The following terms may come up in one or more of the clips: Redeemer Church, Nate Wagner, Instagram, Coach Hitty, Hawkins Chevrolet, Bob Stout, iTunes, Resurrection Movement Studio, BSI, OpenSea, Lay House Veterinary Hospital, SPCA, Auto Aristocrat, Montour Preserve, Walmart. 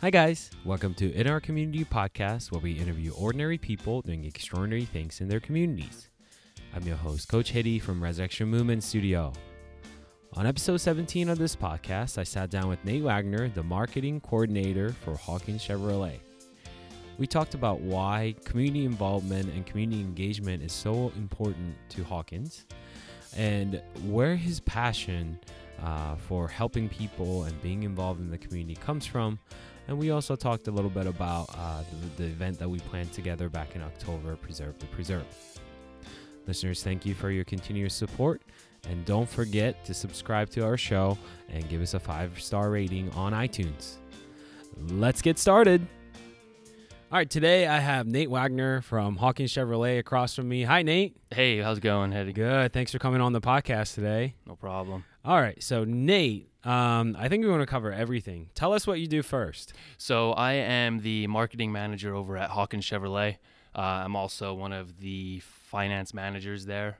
Hi guys, welcome to In Our Community podcast, where we interview ordinary people doing extraordinary things in their communities. I'm your host, Coach Hitty from Resurrection Movement Studio. On episode 17 of this podcast, I sat down with Nate Wagner, the marketing coordinator for Hawkins Chevrolet. We talked about why community involvement and community engagement is so important to Hawkins, and where his passion for helping people and being involved in the community comes from. And we also talked a little bit about the event that we planned together back in October, Preserve the Preserve. Listeners, thank you for your continuous support. And don't forget to subscribe to our show and give us a 5-star rating on iTunes. Let's get started. All right, today I have Nate Wagner from Hawkins Chevrolet across from me. Hi, Nate. Hey, how's it going, Eddie? Good. Thanks for coming on the podcast today. No problem. All right, so Nate, I think we want to cover everything. Tell us what you do first. So I am the marketing manager over at Hawkins Chevrolet. I'm also one of the finance managers there.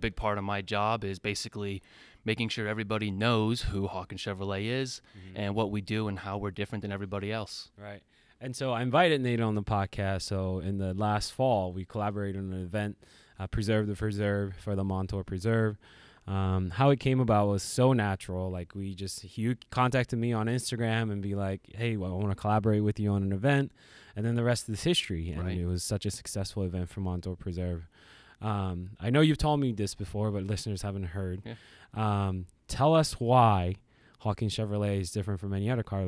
Big part of my job is basically making sure everybody knows who Hawkins Chevrolet is and what we do and how we're different than everybody else. Right. And so I invited Nate on the podcast. So in the last fall, we collaborated on an event, Preserve the Preserve, for the Montour Preserve. How it came about was so natural. Like, he contacted me on Instagram and be like, hey, well, I want to collaborate with you on an event. And then the rest is history. And It was such a successful event for Montour Preserve. I know you've told me this before, but listeners haven't heard. Yeah. Tell us why Hawkins Chevrolet is different from any other car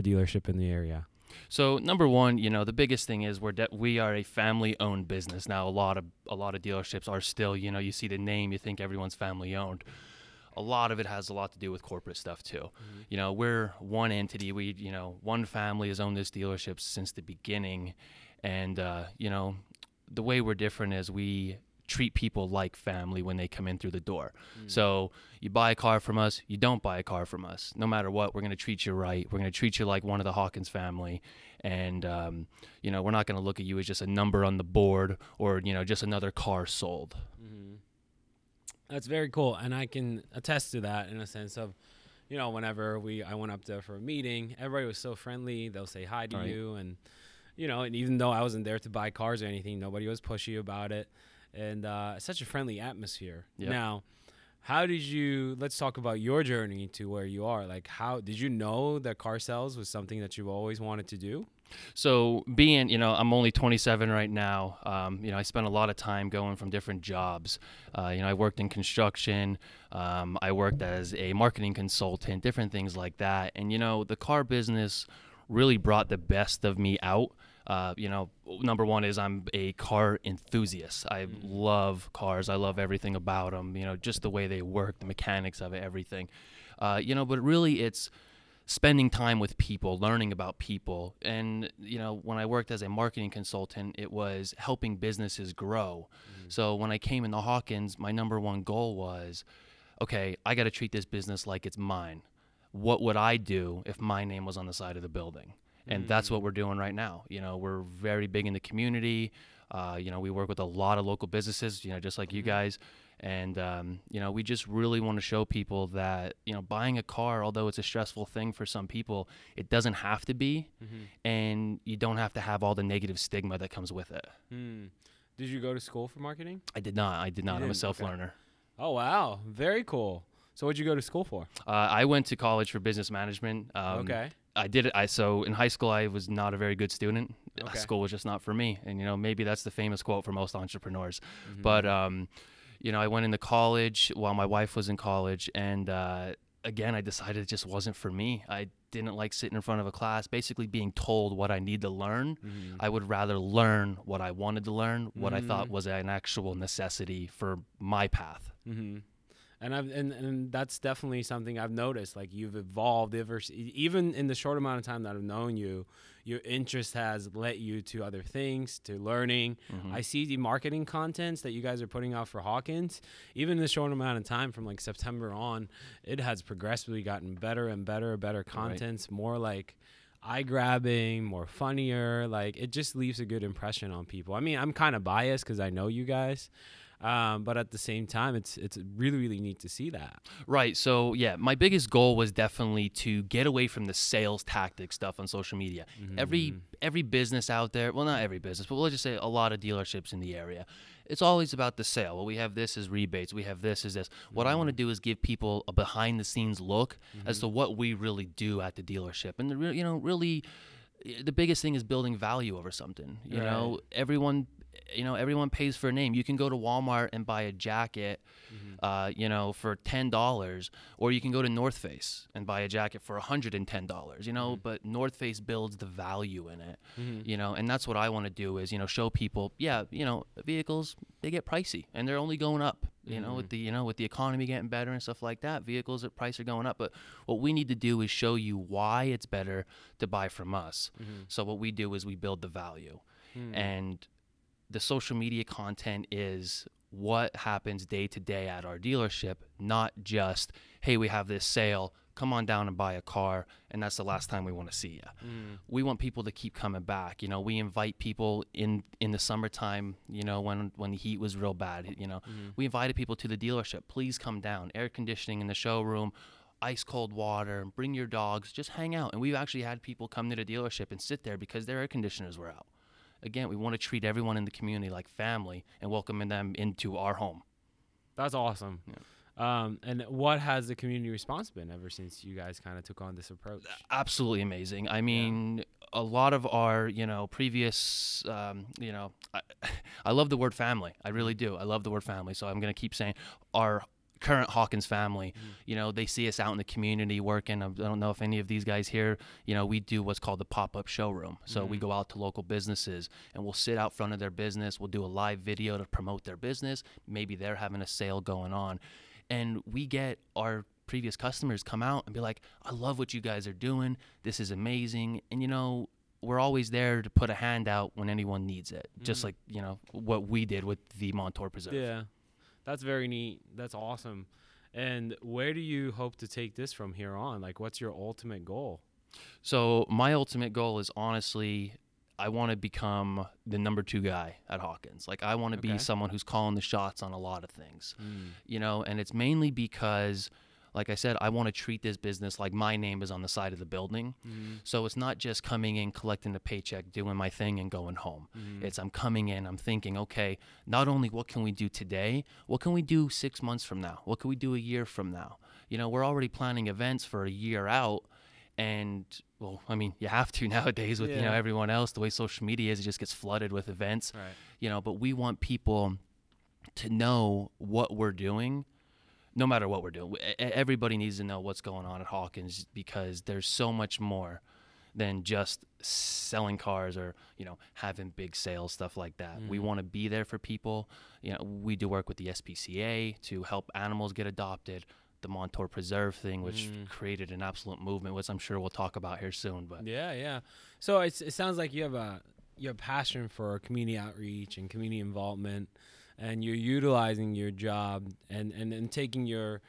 dealership in the area. So number one, the biggest thing is we are a family-owned business. Now, a lot of dealerships are still, you see the name, you think everyone's family-owned. A lot of it has a lot to do with corporate stuff too. Mm-hmm. We're one entity. We, one family has owned this dealership since the beginning, and the way we're different is we treat people like family when they come in through the door. Mm. So you buy a car from us, you don't buy a car from us. No matter what, we're going to treat you right. We're going to treat you like one of the Hawkins family. And, we're not going to look at you as just a number on the board or, just another car sold. Mm-hmm. That's very cool. And I can attest to that in a sense of, whenever I went up there for a meeting, everybody was so friendly. They'll say hi to you. And, and even though I wasn't there to buy cars or anything, nobody was pushy about it. And such a friendly atmosphere. Yep. Now, let's talk about your journey to where you are. Like, how did you know that car sales was something that you always wanted to do? So being, I'm only 27 right now. I spent a lot of time going from different jobs. I worked in construction. I worked as a marketing consultant, different things like that. And, the car business really brought the best of me out. Number one is I'm a car enthusiast. I love cars. I love everything about them, just the way they work, the mechanics of it, everything. But really it's spending time with people, learning about people. And, when I worked as a marketing consultant, it was helping businesses grow. Mm. So when I came into Hawkins, my number one goal was, okay, I got to treat this business like it's mine. What would I do if my name was on the side of the building? And that's what we're doing right now. We're very big in the community. We work with a lot of local businesses, just like you guys. And, we just really want to show people that, buying a car, although it's a stressful thing for some people, it doesn't have to be. Mm-hmm. And you don't have to have all the negative stigma that comes with it. Mm. Did you go to school for marketing? I did not. I'm a self-learner. Okay. Oh, wow. Very cool. So what'd you go to school for? I went to college for business management. Okay. I did it. So in high school, I was not a very good student. Okay. School was just not for me. And, maybe that's the famous quote for most entrepreneurs. Mm-hmm. But, I went into college while my wife was in college. And again, I decided it just wasn't for me. I didn't like sitting in front of a class, basically being told what I need to learn. Mm-hmm. I would rather learn what I wanted to learn, what I thought was an actual necessity for my path. Mm-hmm. And that's definitely something I've noticed. Like, you've evolved, even in the short amount of time that I've known you, your interest has led you to other things, to learning. Mm-hmm. I see the marketing contents that you guys are putting out for Hawkins. Even in the short amount of time from like September on, it has progressively gotten better and better contents, right. More like eye-grabbing, more funnier. Like, it just leaves a good impression on people. I mean, I'm kind of biased because I know you guys. But at the same time, it's really, really neat to see that. Right. So, yeah, my biggest goal was definitely to get away from the sales tactic stuff on social media. Mm-hmm. Every business out there, well, not every business, but we'll just say a lot of dealerships in the area, it's always about the sale. Well, we have this as rebates. We have this as this. What I want to do is give people a behind-the-scenes look as to what we really do at the dealership. And, the biggest thing is building value over something. You know, everyone pays for a name. You can go to Walmart and buy a jacket, for $10, or you can go to North Face and buy a jacket for $110, but North Face builds the value in it, and that's what I want to do is, show people, vehicles, they get pricey and they're only going up, with the economy getting better and stuff like that, vehicles at price are going up. But what we need to do is show you why it's better to buy from us. So what we do is we build the value and the social media content is what happens day to day at our dealership, not just, hey, we have this sale, come on down and buy a car, and that's the last time we want to see you. We want people to keep coming back. We invite people in the summertime, when the heat was real bad, we invited people to the dealership. Please come down, air conditioning in the showroom, ice cold water, bring your dogs, just hang out. And we've actually had people come to the dealership and sit there because their air conditioners were out. Again, we want to treat everyone in the community like family and welcoming them into our home. That's awesome. Yeah. And what has the community response been ever since you guys kind of took on this approach? Absolutely amazing. I mean, a lot of our, previous, I love the word family. I really do. I love the word family. So I'm going to keep saying our current Hawkins family, they see us out in the community working. I don't know if any of these guys here, we do what's called the pop-up showroom. So we go out to local businesses and we'll sit out front of their business. We'll do a live video to promote their business. Maybe they're having a sale going on. And we get our previous customers come out and be like, I love what you guys are doing. This is amazing. And, we're always there to put a hand out when anyone needs it. Just like, what we did with the Montour Preserve. Yeah. That's very neat. That's awesome. And where do you hope to take this from here on? Like, what's your ultimate goal? So my ultimate goal is honestly, I want to become the number 2 guy at Hawkins. Like, I want to be someone who's calling the shots on a lot of things, and it's mainly because, like I said, I want to treat this business like my name is on the side of the building. So it's not just coming in, collecting the paycheck, doing my thing and going home. It's I'm coming in, I'm thinking, okay, not only what can we do today, what can we do 6 months from now? What can we do a year from now? We're already planning events for a year out. And well, I mean, you have to nowadays with, everyone else, the way social media is, it just gets flooded with events, but we want people to know what we're doing. No matter what we're doing, everybody needs to know what's going on at Hawkins because there's so much more than just selling cars or, having big sales, stuff like that. We want to be there for people. We do work with the SPCA to help animals get adopted, the Montour Preserve thing, which created an absolute movement, which I'm sure we'll talk about here soon. But yeah. So it sounds like you have your passion for community outreach and community involvement. And you're utilizing your job and taking your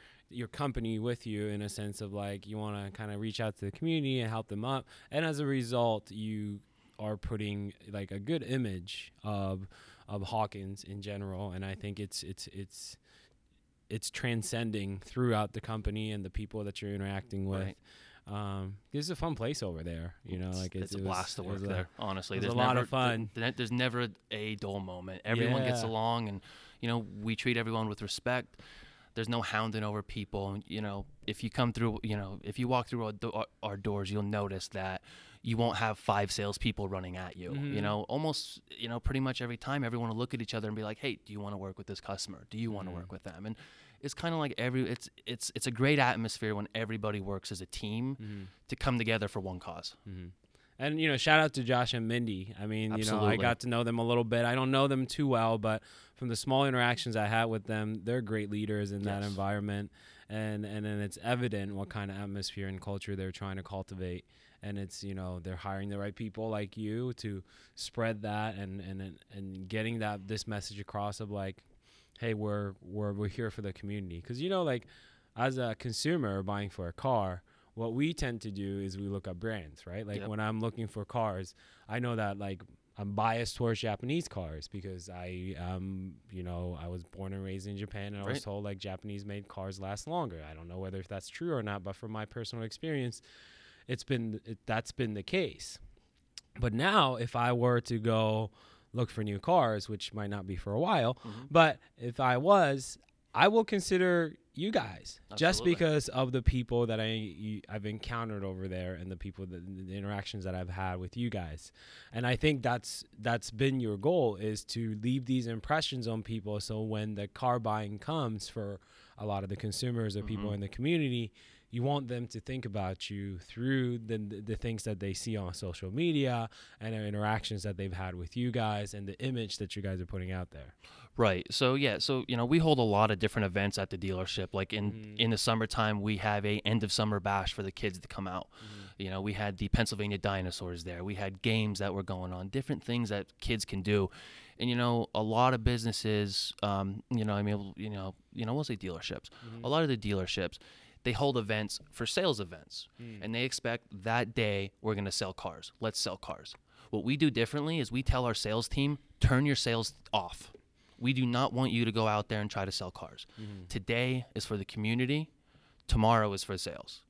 company with you in a sense of like you want to kind of reach out to the community and help them up. And as a result, you are putting like a good image of Hawkins in general. And I think it's transcending throughout the company and the people that you're interacting with. Right. It's a fun place over there, it's a blast to work there. Honestly, there's a lot of fun. There's never a dull moment. Everyone gets along and, we treat everyone with respect. There's no hounding over people. And, if you come through, if you walk through our doors, you'll notice that you won't have 5 salespeople running at you, almost, pretty much every time everyone will look at each other and be like, hey, do you want to work with this customer? Do you want to work with them? And it's kind of like it's a great atmosphere when everybody works as a team to come together for one cause. And, shout out to Josh and Mindy. I mean, absolutely. I got to know them a little bit. I don't know them too well, but from the small interactions I had with them, they're great leaders in that environment. And then it's evident what kind of atmosphere and culture they're trying to cultivate. And it's, they're hiring the right people like you to spread that and getting this message across of like, hey, we're here for the community. Because, as a consumer buying for a car, what we tend to do is we look up brands, right? Like when I'm looking for cars, I know that like I'm biased towards Japanese cars because I was born and raised in Japan, and I was told like Japanese made cars last longer. I don't know whether if that's true or not, but from my personal experience, that's been the case. But now if I were to go look for new cars, which might not be for a while, but if I was, I will consider you guys. Absolutely. Just because of the people that I've encountered over there and the interactions that I've had with you guys. And I think that's been your goal, is to leave these impressions on people. So when the car buying comes for a lot of the consumers or people in the community, you want them to think about you through the things that they see on social media and their interactions that they've had with you guys and the image that you guys are putting out there. Right. So we hold a lot of different events at the dealership. Like in the summertime, we have a end of summer bash for the kids to come out. You know, we had the Pennsylvania Dinosaurs there. We had games that were going on, different things that kids can do. And, you know, a lot of businesses, we'll say dealerships, a lot of the dealerships, they hold events for sales events, and they expect that day we're going to sell cars. Let's sell cars. What we do differently is we tell our sales team, turn your sales off. We do not want you to go out there and try to sell cars. Today is for the community. Tomorrow is for sales.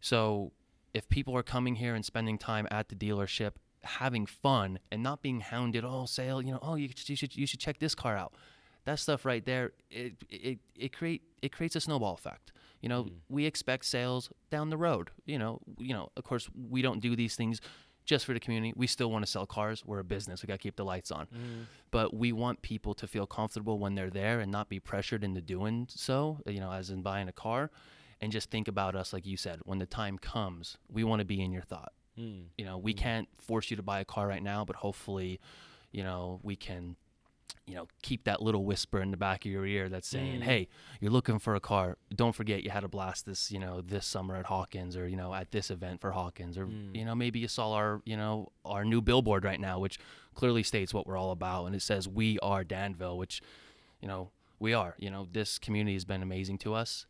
So if people are coming here and spending time at the dealership, having fun and not being hounded, you should check this car out. That stuff right there, it creates a snowball effect. You know, we expect sales down the road. Of course, we don't do these things just for the community. We still want to sell cars. We're a business. We got to keep the lights on. But we want people to feel comfortable when they're there and not be pressured into doing so, as in buying a car. And just think about us, like you said, when the time comes, we want to be in your thought. We can't force you to buy a car right now, but hopefully, we can keep that little whisper in the back of your ear that's saying, hey, you're looking for a car. Don't forget you had a blast this, this summer at Hawkins, or, at this event for Hawkins, or, maybe you saw our new billboard right now, which clearly states what we're all about. And it says, we are Danville, which, we are, this community has been amazing to us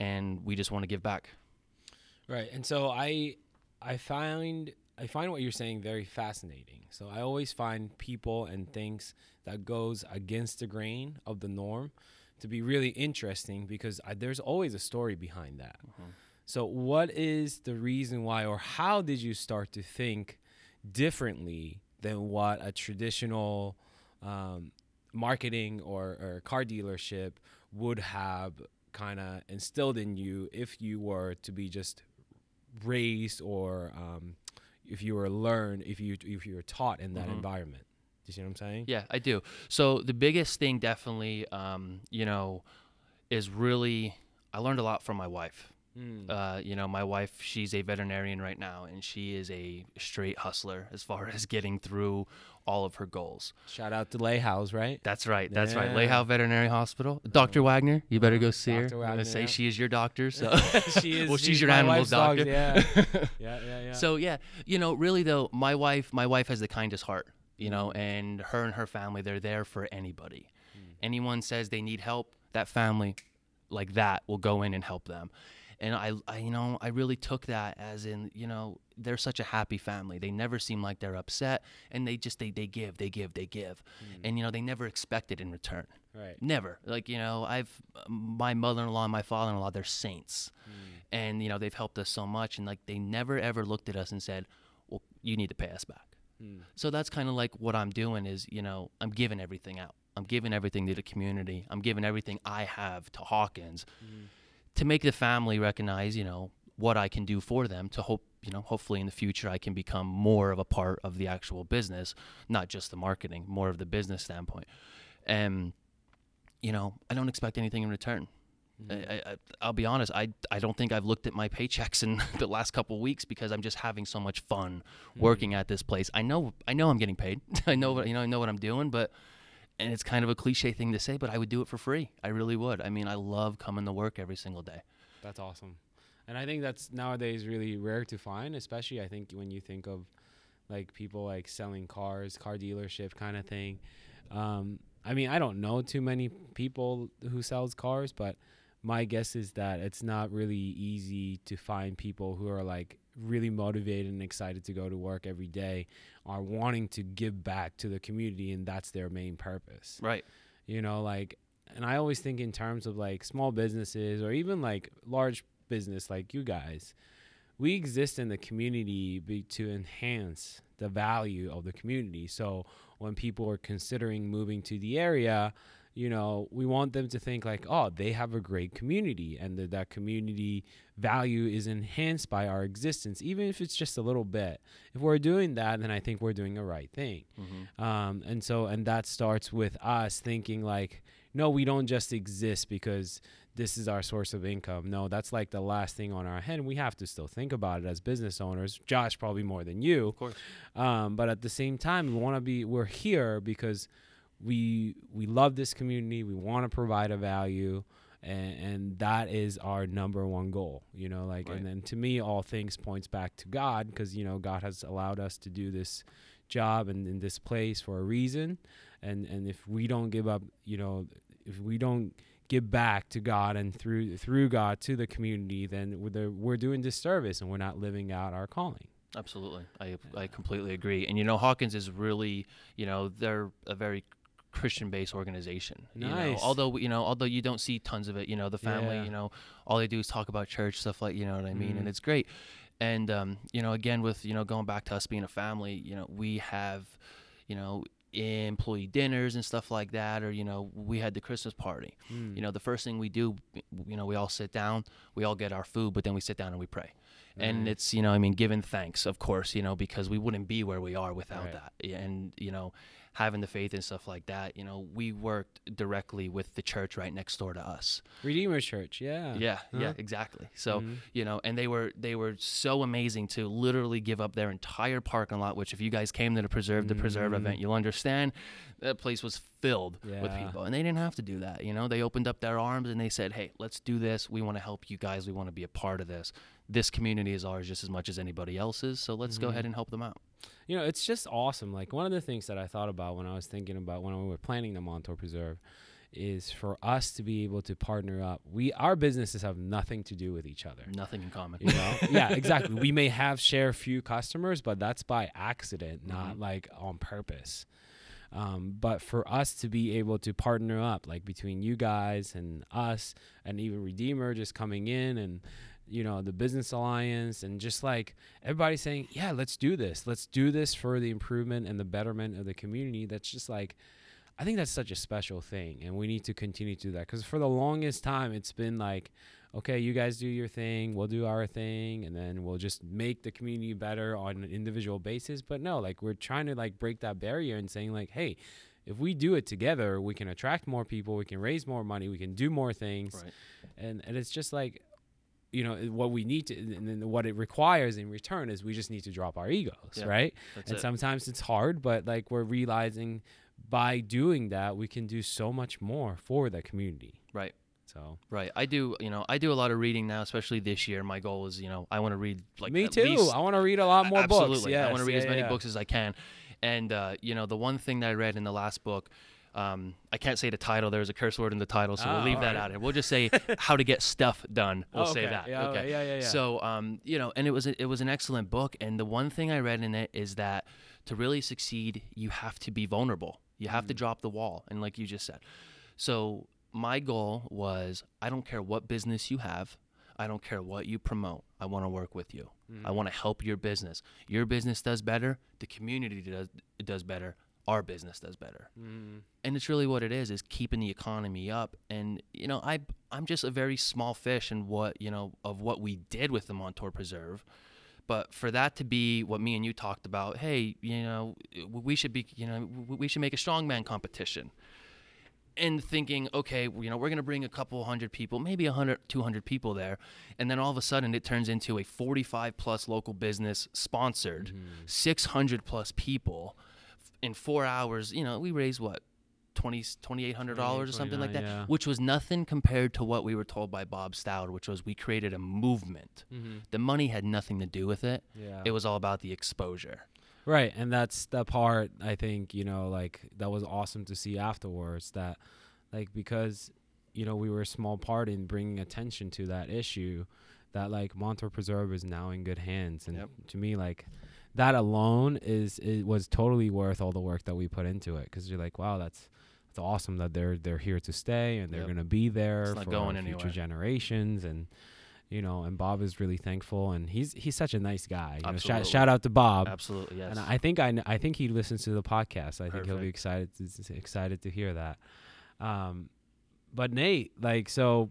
and we just want to give back. Right. And so I find what you're saying very fascinating. So I always find people and things that goes against the grain of the norm to be really interesting, because there's always a story behind that. So what is the reason why, or how did you start to think differently than what a traditional marketing or car dealership would have kind of instilled in you if you were to be just raised or if you were taught in that environment? Do you see what I'm saying? Yeah, I do. So the biggest thing definitely, is really, I learned a lot from my wife. My wife, she's a veterinarian right now, and she is a straight hustler as far as getting through all of her goals. Shout out to Lay House, right? That's right. That's right. Lay House Veterinary Hospital. Dr. Wagner, you better go see Dr. her. I'm going to say she is your doctor. So she is. Well, she's your animal's doctor. Yeah. So yeah, really though, my wife has the kindest heart, and her family, they're there for anybody. Anyone says they need help, that family like that will go in and help them. And I really took that as in, they're such a happy family. They never seem like they're upset, and they just, they give. And, they never expect it in return. Right. Never. Like, my mother-in-law and my father-in-law, they're saints. And, they've helped us so much. And like, they never ever looked at us and said, well, you need to pay us back. So that's kind of like what I'm doing is, I'm giving everything out. I'm giving everything to the community. I'm giving everything I have to Hawkins. To make the family recognize, what I can do for them, to hope, hopefully in the future I can become more of a part of the actual business, not just the marketing, more of the business standpoint. And, I don't expect anything in return. I'll be honest, I don't think I've looked at my paychecks in the last couple of weeks, because I'm just having so much fun working at this place. I know I'm getting paid. I know what I'm doing, but, and it's kind of a cliche thing to say, but I would do it for free. I really would. I mean, I love coming to work every single day. That's awesome. And I think that's nowadays really rare to find, especially I think when you think of like people like selling cars, car dealership kind of thing. I mean, I don't know too many people who sells cars, but my guess is that it's not really easy to find people who are like really motivated and excited to go to work every day are wanting to give back to the community, and that's their main purpose. Right. You know, like, and I always think in terms of like small businesses or even like large business like you guys, we exist in the community to enhance the value of the community. So when people are considering moving to the area, you know, we want them to think like, oh, they have a great community, and that community value is enhanced by our existence, even if it's just a little bit. If we're doing that, then I think we're doing the right thing. Mm-hmm. And that starts with us thinking like, no, we don't just exist because this is our source of income. No, that's like the last thing on our head. We have to still think about it as business owners. Josh, probably more than you. Of course. But at the same time, we're here because we love this community. We want to provide a value, and that is our number one goal, you know, like, right. And then to me, all things points back to God, because, you know, God has allowed us to do this job and in this place for a reason. And if we don't give up, you know, if we don't give back to God and through God to the community, then we're doing disservice and we're not living out our calling. Absolutely. I completely agree. And, you know, Hawkins is really, you know, they're a very Christian-based organization. Nice. You know, although you don't see tons of it, you know, the family, yeah. You know, all they do is talk about church, stuff like, you know what I mean? Mm. And it's great. And, you know, again, with, you know, going back to us being a family, you know, we have, you know, employee dinners and stuff like that, or, you know, we had the Christmas party. Mm. You know, the first thing we do, you know, we all sit down, we all get our food, but then we sit down and we pray. And it's, you know, I mean, giving thanks, of course, you know, because we wouldn't be where we are without right. that. And, you know, having the faith and stuff like that, you know, we worked directly with the church right next door to us. Redeemer Church. Yeah. Yeah. Huh? Yeah, exactly. So, mm-hmm. you know, and they were so amazing to literally give up their entire parking lot, which if you guys came to the Preserve event, you'll understand that place was filled yeah. with people, and they didn't have to do that. You know, they opened up their arms and they said, hey, let's do this. We want to help you guys. We want to be a part of this. This community is ours just as much as anybody else's, so let's mm-hmm. go ahead and help them out. You know, it's just awesome. Like, one of the things that I thought about when I was thinking about when we were planning the Montour Preserve is for us to be able to partner up. Our businesses have nothing to do with each other. Nothing in common. You know? Yeah, exactly. We may share few customers, but that's by accident, mm-hmm. not like on purpose. But for us to be able to partner up, like between you guys and us, and even Redeemer just coming in, and you know, the Business Alliance, and just like everybody saying, yeah, let's do this for the improvement and the betterment of the community. That's just like, I think that's such a special thing, and we need to continue to do that, because for the longest time it's been like, okay, you guys do your thing, we'll do our thing, and then we'll just make the community better on an individual basis. But no, like, we're trying to like break that barrier and saying like, hey, if we do it together, we can attract more people, we can raise more money, we can do more things, right. and it's just like, you know, what we need to, and then what it requires in return is we just need to drop our egos, yeah, right? And it. Sometimes it's hard, but like, we're realizing by doing that, we can do so much more for the community. Right. So. Right. I do a lot of reading now, especially this year. My goal is, you know, I want to read like me too. Least, I want to read a lot more absolutely. Books. Yes. I want to read as many books as I can. And, you know, the one thing that I read in the last book, I can't say the title. There's a curse word in the title, so we'll leave that out. We'll just say how to get stuff done. We'll say that. Yeah, okay. Yeah. So, you know, and it was an excellent book. And the one thing I read in it is that to really succeed, you have to be vulnerable. You have to drop the wall. And like you just said, so my goal was, I don't care what business you have. I don't care what you promote. I want to work with you. Mm. I want to help your business. Your business does better. The community does better. Our business does better. Mm. And it's really what it is keeping the economy up. And, you know, I'm just a very small fish in what, you know, of what we did with the Montour Preserve. But for that to be what me and you talked about, hey, you know, we should make a strongman competition. And thinking, okay, you know, we're going to bring a couple hundred people, maybe 100, 200 people there. And then all of a sudden it turns into a 45 plus local business sponsored, 600 plus people. In 4 hours, you know, we raised what, $2,800 or something like that, yeah. which was nothing compared to what we were told by Bob Stout, which was we created a movement. Mm-hmm. The money had nothing to do with it. Yeah. It was all about the exposure. Right. And that's the part, I think, you know, like, that was awesome to see afterwards, that like, because you know, we were a small part in bringing attention to that issue, that like Montour Preserve is now in good hands. And to me, like, that alone was totally worth all the work that we put into it, because you're like, wow, it's awesome that they're here to stay, and they're going to be there for future generations. And, you know, and Bob is really thankful, and he's such a nice guy. You know, shout out to Bob. Absolutely, yes. And I think he listens to the podcast. I think he'll be excited to hear that. But Nate, like, so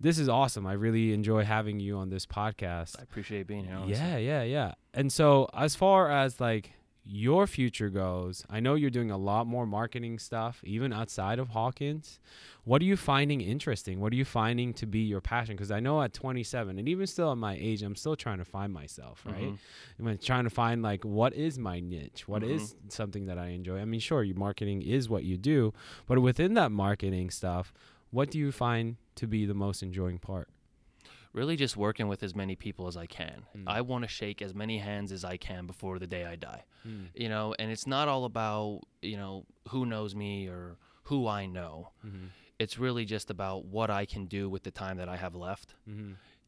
this is awesome. I really enjoy having you on this podcast. I appreciate being here. Honestly. Yeah. And so as far as like your future goes, I know you're doing a lot more marketing stuff, even outside of Hawkins. What are you finding interesting? What are you finding to be your passion? Because I know at 27, and even still at my age, I'm still trying to find myself, right? Mm-hmm. I'm trying to find, like, what is my niche? What is something that I enjoy? I mean, sure, your marketing is what you do, but within that marketing stuff, what do you find to be the most enjoying part? Really just working with as many people as I can. I want to shake as many hands as I can before the day I die. You know, and it's not all about, you know, who knows me or who I know. It's really just about what I can do with the time that I have left.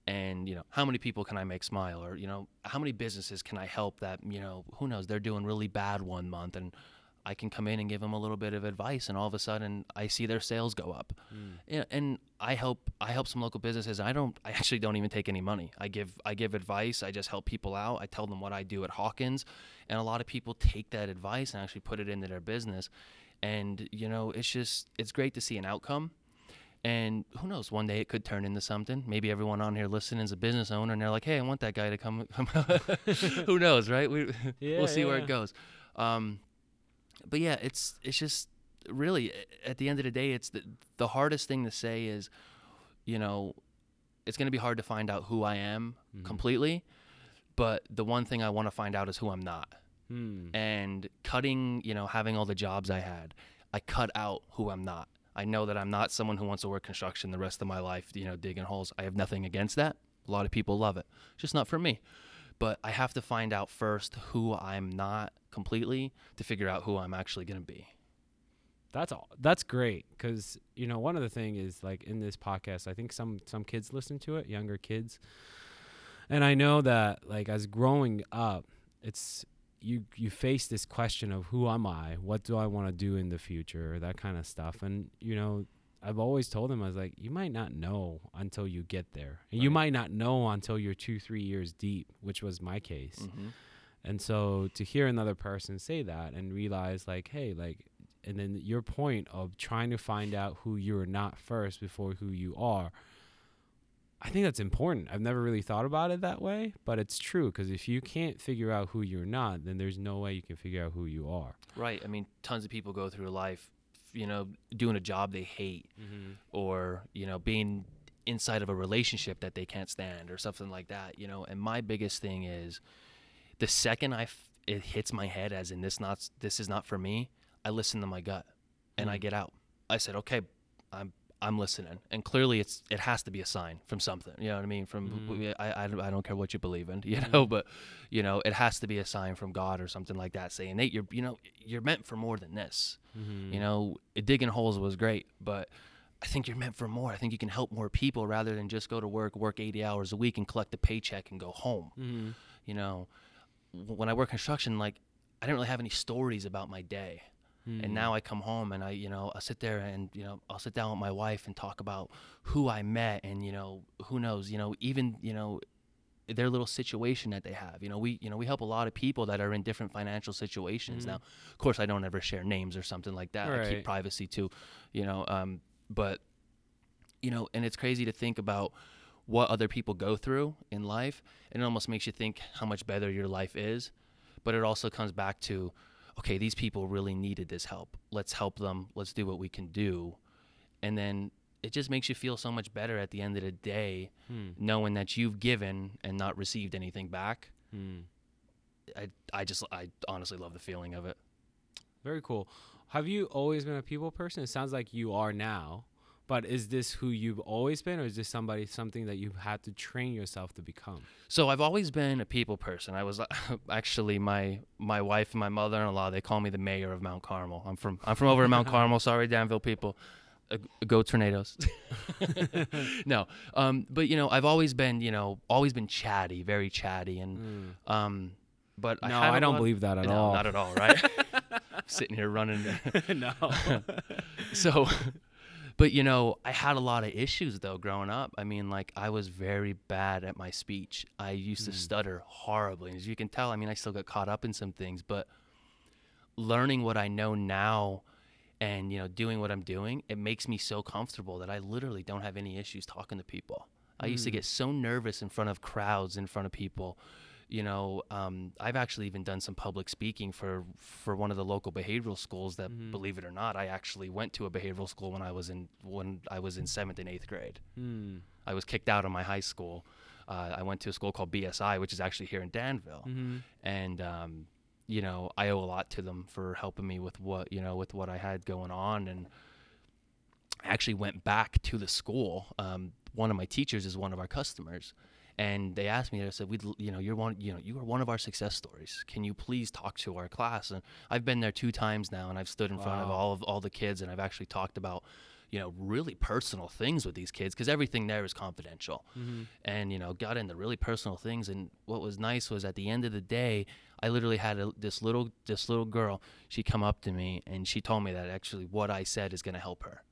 And, you know, how many people can I make smile, or, you know, how many businesses can I help that, you know, who knows, they're doing really bad one month, and I can come in and give them a little bit of advice, and all of a sudden I see their sales go up. You know, and I help some local businesses. I actually don't even take any money. I give advice. I just help people out. I tell them what I do at Hawkins, and a lot of people take that advice and actually put it into their business. And, you know, it's great to see an outcome. And who knows, one day it could turn into something. Maybe everyone on here listening is a business owner, and they're like, hey, I want that guy to come. Who knows, right? We'll see where it goes. But yeah, it's just really, at the end of the day, it's the hardest thing to say is, you know, it's going to be hard to find out who I am completely, but the one thing I want to find out is who I'm not. And cutting, you know, having all the jobs I had, I cut out who I'm not. I know that I'm not someone who wants to work construction the rest of my life, you know, digging holes. I have nothing against that. A lot of people love it. It's just not for me. But I have to find out first who I'm not completely to figure out who I'm actually going to be. That's all. That's great, because, you know, one of the things is, like, in this podcast, I think some kids listen to it, younger kids. And I know that, like, as growing up, it's you face this question of who am I? What do I want to do in the future? That kind of stuff. And, you know, I've always told them, I was like, you might not know until you get there. And you might not know until you're 2-3 years deep, which was my case. And so to hear another person say that and realize, like, hey, like, and then your point of trying to find out who you're not first before who you are, I think that's important. I've never really thought about it that way, but it's true, because if you can't figure out who you're not, then there's no way you can figure out who you are. Right. I mean, tons of people go through life, you know, doing a job they hate, or, you know, being inside of a relationship that they can't stand or something like that, you know. And my biggest thing is, the second it hits my head as in this is not for me, I listen to my gut and I get out. I said, okay, I'm listening, and clearly it has to be a sign from something, you know what I mean? From I don't care what you believe in, you know, but, you know, it has to be a sign from God or something like that, saying, Nate, you're meant for more than this. You know, digging holes was great, but I think you're meant for more. I think you can help more people rather than just go to work 80 hours a week and collect the paycheck and go home. You know, when I work construction, like, I didn't really have any stories about my day. And now I come home and I'll sit there and, you know, I'll sit down with my wife and talk about who I met and, you know, who knows, you know, even, you know, their little situation that they have. You know, we help a lot of people that are in different financial situations. Now, of course, I don't ever share names or something like that. Right. I keep privacy too, you know, but, you know, and it's crazy to think about what other people go through in life, and it almost makes you think how much better your life is. But it also comes back to, okay, these people really needed this help. Let's help them. Let's do what we can do. And then it just makes you feel so much better at the end of the day, knowing that you've given and not received anything back. I honestly love the feeling of it. Very cool. Have you always been a people person? It sounds like you are now, but is this who you've always been, or is this something that you've had to train yourself to become? So I've always been a people person. I was actually, my wife and my mother-in-law, they call me the mayor of Mount Carmel. I'm from over in Mount Carmel. Sorry, Danville people. Go Tornadoes. No. But, you know, I've always been, chatty, very chatty. And, but no, I don't believe that at all. Not at all, right? Sitting here running. No. So, but, you know, I had a lot of issues, though, growing up. I mean, like, I was very bad at my speech. I used to stutter horribly. And as you can tell, I mean, I still got caught up in some things. But learning what I know now and, you know, doing what I'm doing, it makes me so comfortable that I literally don't have any issues talking to people. I used to get so nervous in front of crowds, in front of people. You know, I've actually even done some public speaking for one of the local behavioral schools that, believe it or not, I actually went to a behavioral school when I was in 7th and 8th grade. I was kicked out of my high school. I went to a school called BSI, which is actually here in Danville. And, you know, I owe a lot to them for helping me with what I had going on. And I actually went back to the school. One of my teachers is one of our customers. And they asked me, I said, you are one of our success stories. Can you please talk to our class? And I've been there 2 times now, and I've stood in front of all the kids, and I've actually talked about, you know, really personal things with these kids, because everything there is confidential. And, you know, got into really personal things. And what was nice was at the end of the day, I literally had this little girl. She come up to me and she told me that actually what I said is going to help her.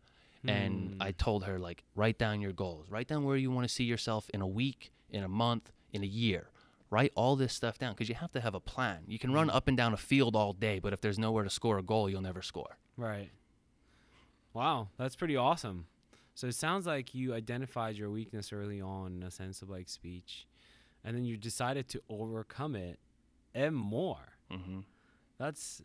And I told her, like, write down your goals, write down where you want to see yourself in a week, in a month, in a year. Write all this stuff down, because you have to have a plan. You can run up and down a field all day, but if there's nowhere to score a goal, you'll never score. Right. Wow, that's pretty awesome. So it sounds like you identified your weakness early on in a sense of, like, speech, and then you decided to overcome it and more. That's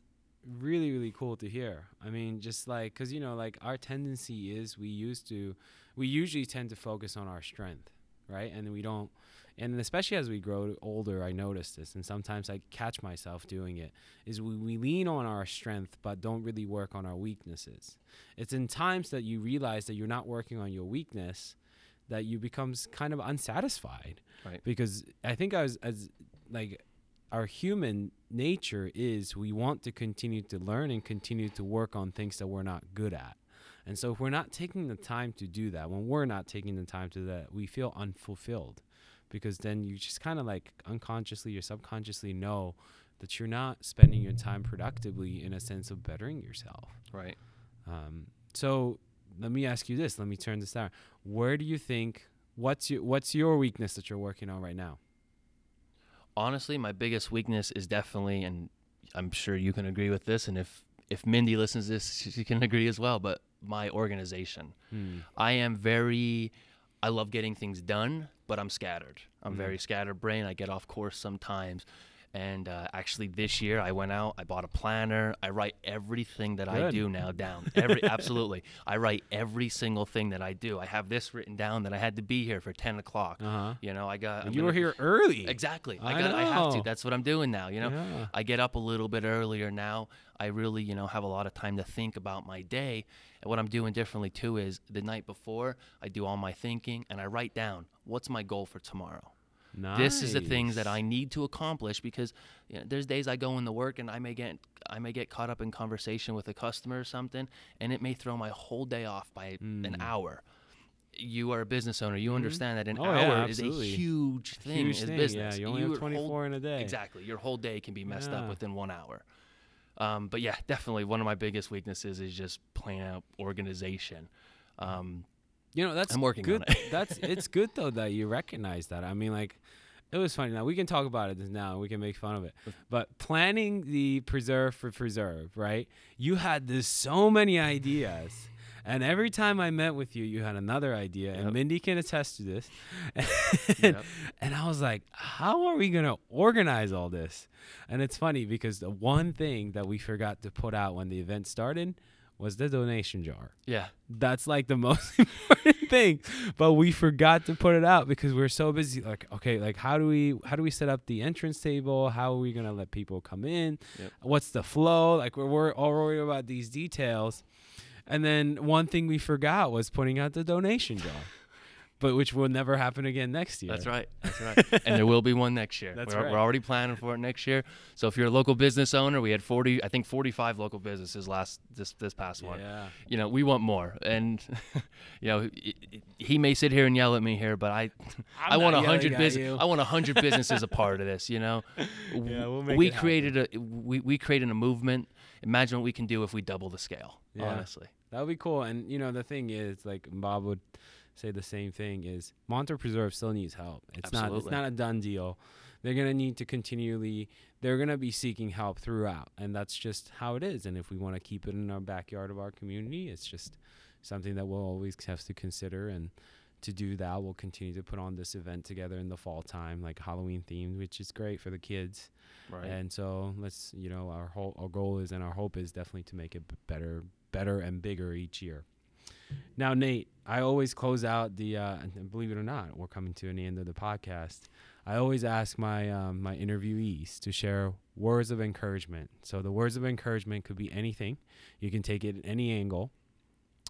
really, really cool to hear. I mean, just like, because, you know, like, our tendency is we usually tend to focus on our strength. Right. And we don't. And especially as we grow older, I notice this. And sometimes I catch myself doing it, is we lean on our strength, but don't really work on our weaknesses. It's in times that you realize that you're not working on your weakness that you become kind of unsatisfied. Right. Because I think our human nature is we want to continue to learn and continue to work on things that we're not good at. And so if we're not taking the time to do that, we feel unfulfilled, because then you just kind of like unconsciously or subconsciously know that you're not spending your time productively in a sense of bettering yourself. Right. So let me ask you this. Let me turn this down. Where do you think, what's your weakness that you're working on right now? Honestly, my biggest weakness is definitely, and I'm sure you can agree with this, and if Mindy listens to this, she can agree as well, but my organization. I love getting things done, but I'm scattered. I'm very scatterbrained. I get off course sometimes. And actually this year I went out, I bought a planner. I write everything that I do now down. Absolutely. I write every single thing that I do. I have this written down that I had to be here for 10 o'clock. You know, you were here early. Exactly. I have to. That's what I'm doing now. You know, yeah. I get up a little bit earlier now. I really, you know, have a lot of time to think about my day. And what I'm doing differently too is the night before I do all my thinking and I write down what's my goal for tomorrow. Nice. This is the things that I need to accomplish, because you know, there's days I go into work and I may get caught up in conversation with a customer or something, and it may throw my whole day off by an hour. You are a business owner. You understand that an hour is a huge thing in business. Yeah, you only have 24 in a day. Exactly. Your whole day can be messed up within 1 hour. But yeah, definitely one of my biggest weaknesses is just plain out organization. You know, that's I'm working good. On it. It's good though that you recognize that. I mean, like, it was funny. Now we can talk about it now, and we can make fun of it. But planning the preserve, right? You had so many ideas, and every time I met with you, you had another idea. Yep. And Mindy can attest to this. And I was like, how are we gonna organize all this? And it's funny because the one thing that we forgot to put out when the event started was the donation jar. Yeah. That's like the most important thing. But we forgot to put it out because we were so busy. Like, okay, like how do we set up the entrance table? How are we going to let people come in? Yep. What's the flow? Like we're all worried about these details. And then one thing we forgot was putting out the donation jar. but which will never happen again next year. That's right. And there will be one next year. We're already planning for it next year. So if you're a local business owner, we had 45 local businesses this past one. Yeah. You know, we want more. And you know, he may sit here and yell at me here, but I want 100 business. I want 100 businesses a part of this. You know, we created a movement. Imagine what we can do if we double the scale. Yeah. Honestly, that would be cool. And you know, the thing is, like Bob would say the same thing, is Montour Preserve still needs help. It's not a done deal. They're going to need to they're going to be seeking help throughout, and that's just how it is. And if we want to keep it in our backyard of our community, it's just something that we'll always have to consider. And to do that, we'll continue to put on this event together in the fall time, like Halloween themed, which is great for the kids. Right. And so let's, you know, our goal is, and our hope is definitely to make it better and bigger each year. Now, Nate, I always close out the, believe it or not, we're coming to an end of the podcast. I always ask my interviewees to share words of encouragement. So the words of encouragement could be anything. You can take it at any angle,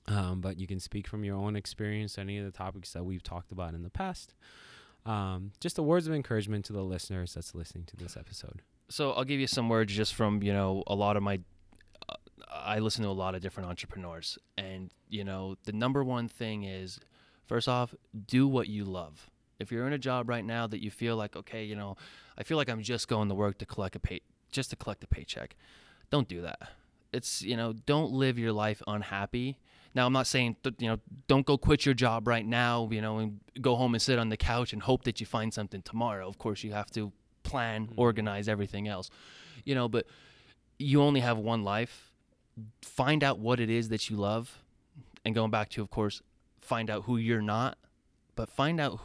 but you can speak from your own experience, any of the topics that we've talked about in the past. Just the words of encouragement to the listeners that's listening to this episode. So I'll give you some words just from, you know, a lot of my... I listen to a lot of different entrepreneurs, and you know, the number one thing is, first off, do what you love. If you're in a job right now that you feel like, okay, you know, I feel like I'm just going to work to collect a paycheck, don't do that. It's, you know, don't live your life unhappy. Now, I'm not saying, you know, don't go quit your job right now, you know, and go home and sit on the couch and hope that you find something tomorrow. Of course, you have to plan, organize everything else, you know, but you only have one life. Find out what it is that you love, and going back to, of course, find out who you're not, but find out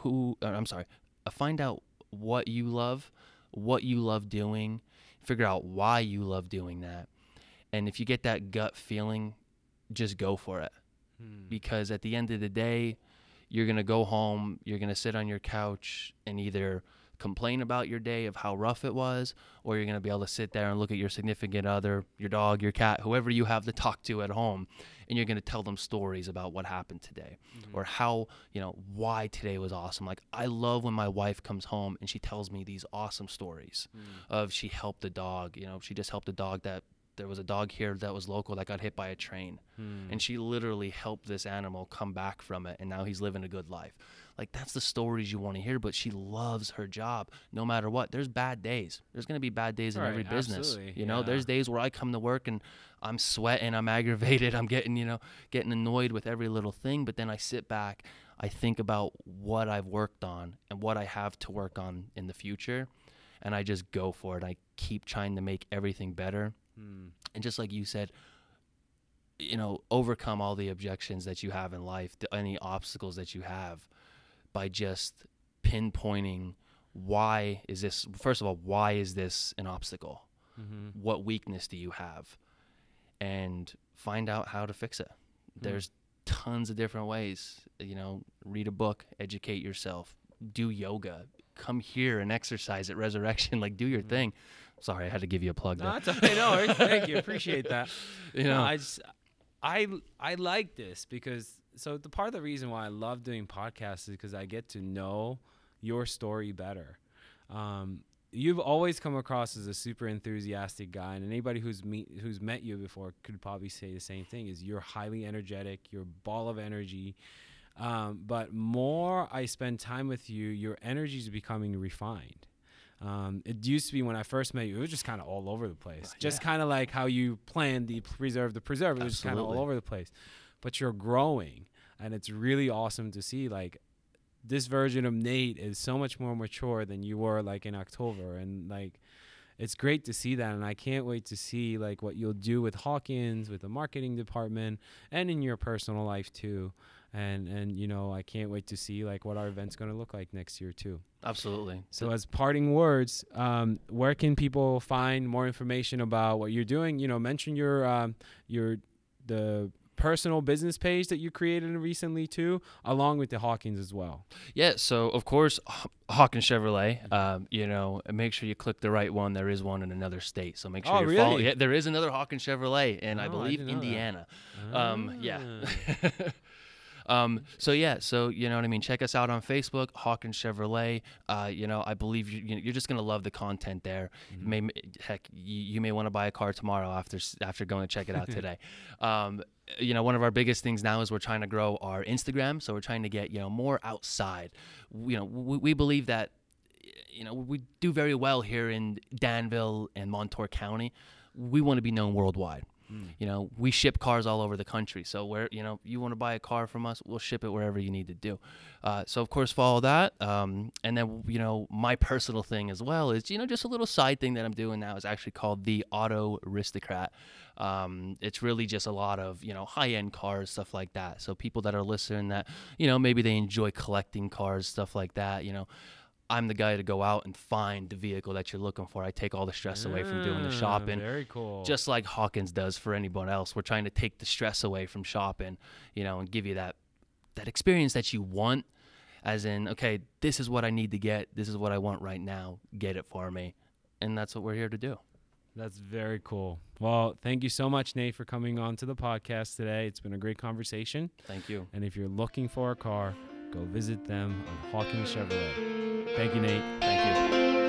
what you love doing, figure out why you love doing that. And if you get that gut feeling, just go for it. Because at the end of the day, you're going to go home, you're going to sit on your couch and either complain about your day of how rough it was, or you're going to be able to sit there and look at your significant other, your dog, your cat, whoever you have to talk to at home, and you're going to tell them stories about what happened today, or how, you know, why today was awesome. Like, I love when my wife comes home and she tells me these awesome stories of she helped a dog, you know, she just helped a dog that there was a dog here that was local that got hit by a train, and she literally helped this animal come back from it, and now he's living a good life. Like, that's the stories you want to hear, but she loves her job no matter what. There's bad days. There's going to be bad days in every business. Absolutely. You know, there's days where I come to work and I'm sweating, I'm aggravated, I'm getting annoyed with every little thing. But then I sit back, I think about what I've worked on and what I have to work on in the future, and I just go for it. I keep trying to make everything better. And just like you said, you know, overcome all the objections that you have in life, any obstacles that you have, by just pinpointing why is this an obstacle? What weakness do you have? And find out how to fix it. There's tons of different ways, you know, read a book, educate yourself, do yoga, come here and exercise at Resurrection, like do your thing. Sorry, I had to give you a plug there. No, thank you. Appreciate that. You know, I like this because, so the part of the reason why I love doing podcasts is because I get to know your story better. You've always come across as a super enthusiastic guy, and anybody who's met you before could probably say the same thing, is you're highly energetic, you're a ball of energy. But more I spend time with you, your energy is becoming refined. It used to be when I first met you, it was just kind of all over the place, just kind of like how you planned the preserve. It was kind of all over the place, but you're growing, and it's really awesome to see. Like, this version of Nate is so much more mature than you were like in October. And like, it's great to see that. And I can't wait to see like what you'll do with Hawkins, with the marketing department, and in your personal life too. And you know, I can't wait to see like what our event's going to look like next year too. Absolutely. So as parting words, where can people find more information about what you're doing? You know, mention the personal business page that you created recently too, along with the Hawkins as well. Yeah. So of course, Hawkins Chevrolet, you know, make sure you click the right one. There is one in another state. So make sure you're following. Yeah, there is another Hawkins Chevrolet in, I believe, Indiana. Yeah. So you know what I mean. Check us out on Facebook, Hawkins Chevrolet. I believe you're just gonna love the content there. Mm-hmm. You may want to buy a car tomorrow after going to check it out today. One of our biggest things now is we're trying to grow our Instagram. So we're trying to get more outside. We believe that we do very well here in Danville and Montour County. We want to be known worldwide. We ship cars all over the country. So where, you want to buy a car from us, we'll ship it wherever you need to do. So of course, follow that. And then, my personal thing as well is, just a little side thing that I'm doing now is actually called the Auto Aristocrat. It's really just a lot of, high-end cars, stuff like that. So people that are listening that, maybe they enjoy collecting cars, stuff like that, I'm the guy to go out and find the vehicle that you're looking for. I take all the stress away from doing the shopping. Very cool. Just like Hawkins does for anyone else. We're trying to take the stress away from shopping, and give you that experience that you want, as in, okay, this is what I need to get. This is what I want right now. Get it for me. And that's what we're here to do. That's very cool. Well, thank you so much, Nate, for coming on to the podcast today. It's been a great conversation. Thank you. And if you're looking for a car, go visit them on Hawkins Chevrolet. Thank you, Nate. Thank you.